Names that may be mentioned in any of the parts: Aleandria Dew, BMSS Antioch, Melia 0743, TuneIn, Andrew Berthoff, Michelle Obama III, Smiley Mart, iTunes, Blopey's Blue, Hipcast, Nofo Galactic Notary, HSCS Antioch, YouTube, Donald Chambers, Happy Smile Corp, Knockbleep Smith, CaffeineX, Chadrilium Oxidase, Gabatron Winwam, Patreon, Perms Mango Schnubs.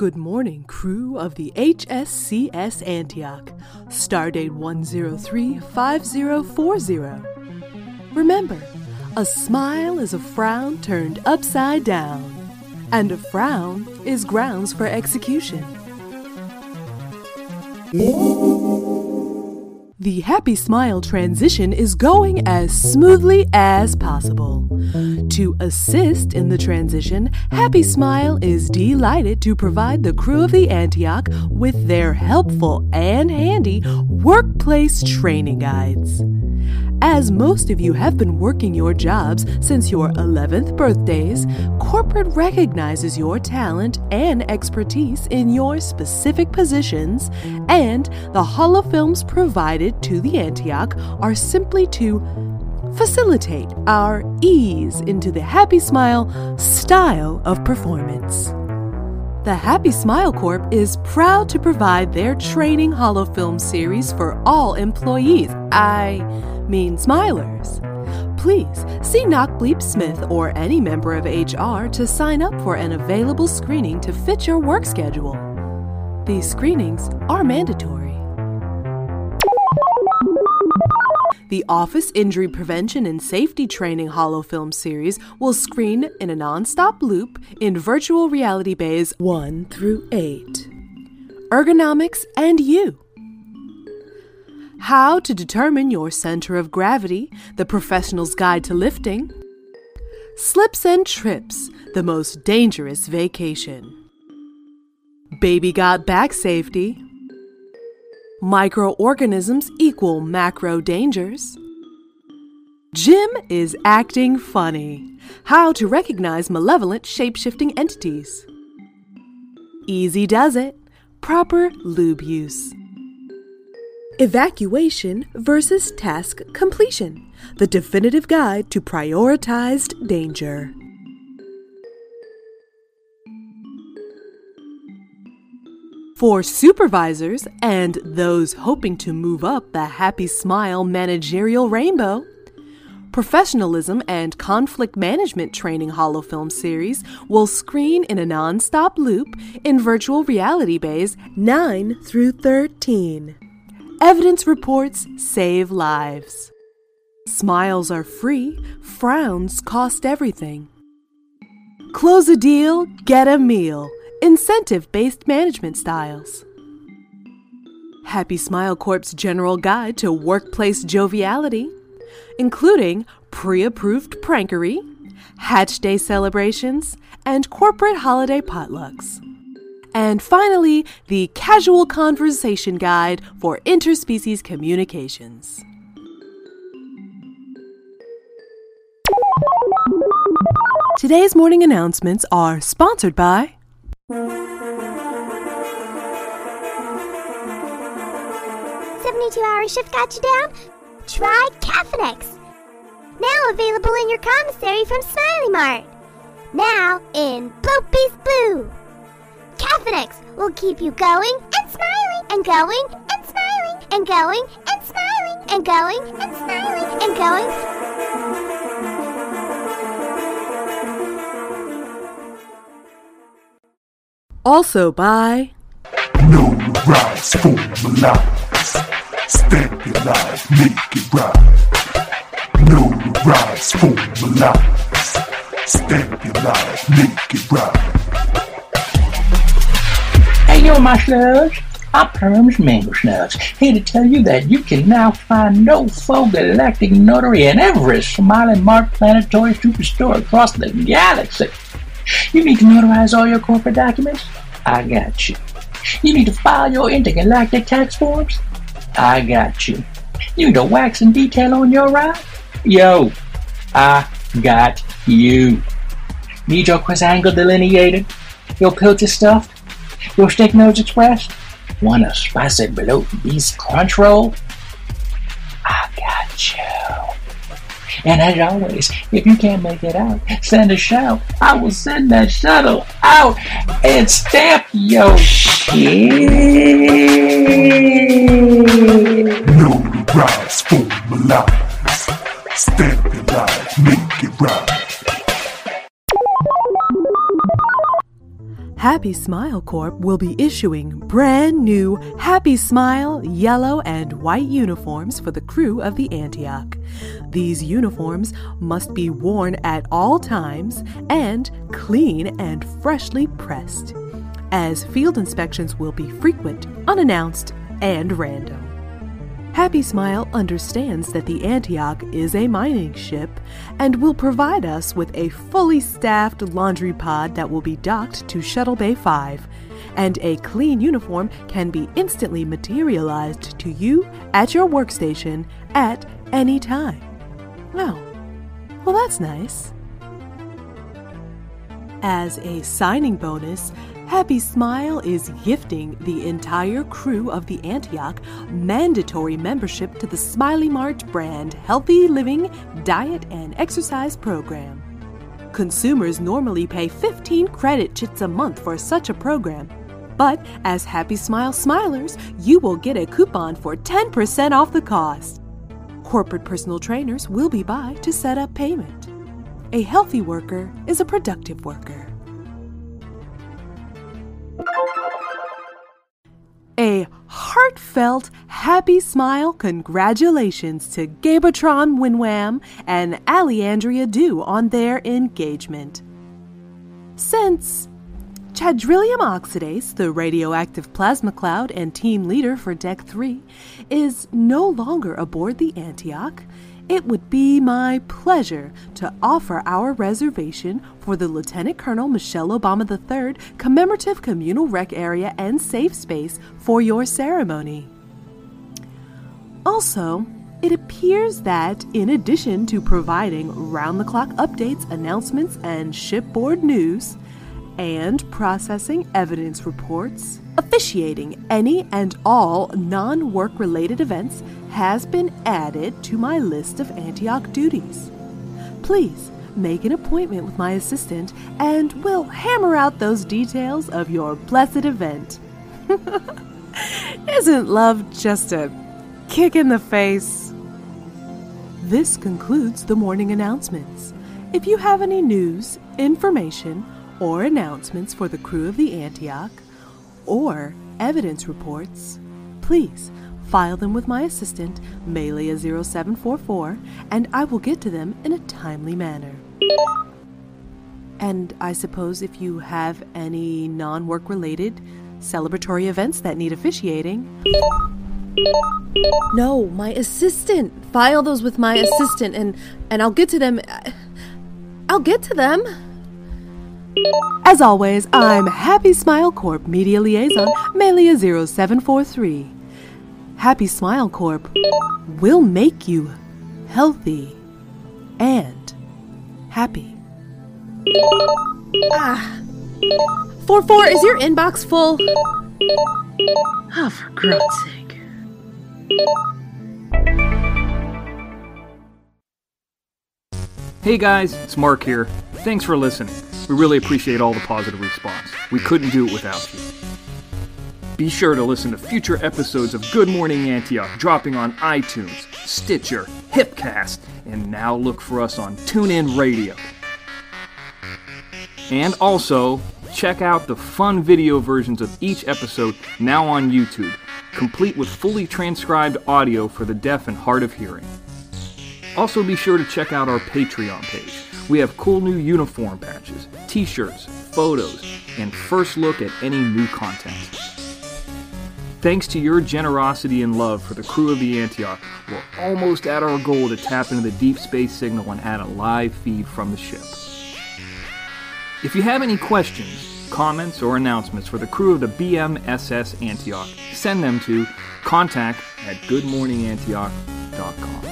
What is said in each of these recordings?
Good morning, crew of the HSCS Antioch, Stardate 1035040. Remember, a smile is a frown turned upside down, and a frown is grounds for execution. The Happy Smile transition is going as smoothly as possible. To assist in the transition, Happy Smile is delighted to provide the crew of the Antioch with their helpful and handy workplace training guides. As most of you have been working your jobs since your 11th birthdays, corporate recognizes your talent and expertise in your specific positions, and the holofilms provided to the Antioch are simply to facilitate our ease into the Happy Smile style of performance. The Happy Smile Corp is proud to provide their training holofilm series for all employees, I mean smilers. Please see Knockbleep Smith or any member of HR to sign up for an available screening to fit your work schedule. These screenings are mandatory. The Office Injury Prevention and Safety Training Holofilm Series will screen in a non-stop loop in Virtual Reality Bays 1 through 8. Ergonomics and You. How to Determine Your Center of Gravity, The Professional's Guide to Lifting. Slips and Trips, The Most Dangerous Vacation. Baby Got Back Safety. Microorganisms equal macro dangers. Jim is acting funny. How to recognize malevolent shape-shifting entities. Easy does it. Proper lube use. Evacuation versus task completion. The definitive guide to prioritized danger. For supervisors and those hoping to move up the Happy Smile managerial rainbow, Professionalism and Conflict Management Training Holofilm Series will screen in a non-stop loop in Virtual Reality Bays 9 through 13. Evidence reports save lives. Smiles are free, frowns cost everything. Close a deal, get a meal. Incentive-based management styles. Happy Smile Corp's general guide to workplace joviality, including pre-approved prankery, hatch day celebrations, and corporate holiday potlucks. And finally, the casual conversation guide for interspecies communications. Today's morning announcements are sponsored by Hour shift got you down? Try CaffeineX. Now available in your commissary from Smiley Mart. Now in Blopey's Blue. CaffeineX will keep you going and smiling and going and smiling and going and smiling and going and smiling and going. Also by No Rise for Life. Stand it live, make it right. Know your rights, form the lies. Stand it live, make it right. Hey yo, my schnubs. I'm Perms Mango Schnubs, here to tell you that you can now find Nofo Galactic Notary in every Smiley Mart planetary superstore across the galaxy. You need to notarize all your corporate documents? I got you. You need to file your intergalactic tax forms? I got you. You need to wax and detail on your ride? Yo, I got you. Need your quizangle delineated? Your pilches stuffed? Your steak nose expressed? Want a spicy below beast crunch roll? I got you. And as always, if you can't make it out, send a shout. I will send that shuttle out and stamp your shit. Know your rights, form the lies. Stand it live, make it right. Happy Smile Corp will be issuing brand new Happy Smile yellow and white uniforms for the crew of the Antioch. These uniforms must be worn at all times and clean and freshly pressed, as field inspections will be frequent, unannounced, and random. Happy Smile understands that the Antioch is a mining ship and will provide us with a fully staffed laundry pod that will be docked to Shuttle Bay 5, and a clean uniform can be instantly materialized to you at your workstation at any time. Oh, well, that's nice. As a signing bonus, Happy Smile is gifting the entire crew of the Antioch mandatory membership to the Smiley Mart brand Healthy Living Diet and Exercise Program. Consumers normally pay 15 credit chits a month for such a program, but as Happy Smile Smilers, you will get a coupon for 10% off the cost. Corporate personal trainers will be by to set up payment. A healthy worker is a productive worker. A heartfelt Happy Smile congratulations to Gabatron Winwam and Aleandria Dew on their engagement. Since Chadrilium Oxidase, the radioactive plasma cloud and team leader for Deck 3, is no longer aboard the Antioch, it would be my pleasure to offer our reservation for the Lieutenant Colonel Michelle Obama III commemorative communal rec area and safe space for your ceremony. Also, it appears that, in addition to providing round-the-clock updates, announcements, and shipboard news, and processing evidence reports, officiating any and all non-work-related events has been added to my list of Antioch duties. Please make an appointment with my assistant and we'll hammer out those details of your blessed event. Isn't love just a kick in the face? This concludes the morning announcements. If you have any news, information, or announcements for the crew of the Antioch, or evidence reports, please file them with my assistant, Melia 0744, and I will get to them in a timely manner. And I suppose if you have any non-work-related celebratory events that need officiating... No, my assistant! File those with my assistant and I'll get to them... I'll get to them! As always, I'm Happy Smile Corp Media Liaison, Melia 0743. Happy Smile Corp will make you healthy and happy. Ah. 44, is your inbox full? Oh, for God's sake. Hey guys, it's Mark here. Thanks for listening. We really appreciate all the positive response. We couldn't do it without you. Be sure to listen to future episodes of Good Morning Antioch dropping on iTunes, Stitcher, Hipcast, and now look for us on TuneIn Radio. And also, check out the fun video versions of each episode now on YouTube, complete with fully transcribed audio for the deaf and hard of hearing. Also be sure to check out our Patreon page. We have cool new uniform patches, t-shirts, photos, and first look at any new content. Thanks to your generosity and love for the crew of the Antioch, we're almost at our goal to tap into the deep space signal and add a live feed from the ship. If you have any questions, comments, or announcements for the crew of the BMSS Antioch, send them to contact@goodmorningantioch.com.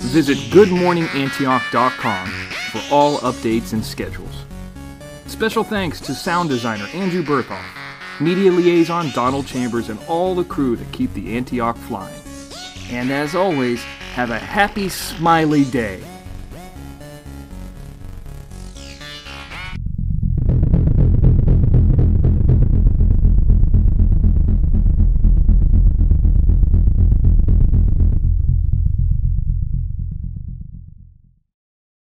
Visit goodmorningantioch.com for all updates and schedules. Special thanks to sound designer Andrew Berthoff, media liaison Donald Chambers, and all the crew that keep the Antioch flying. And as always, have a happy, smiley day.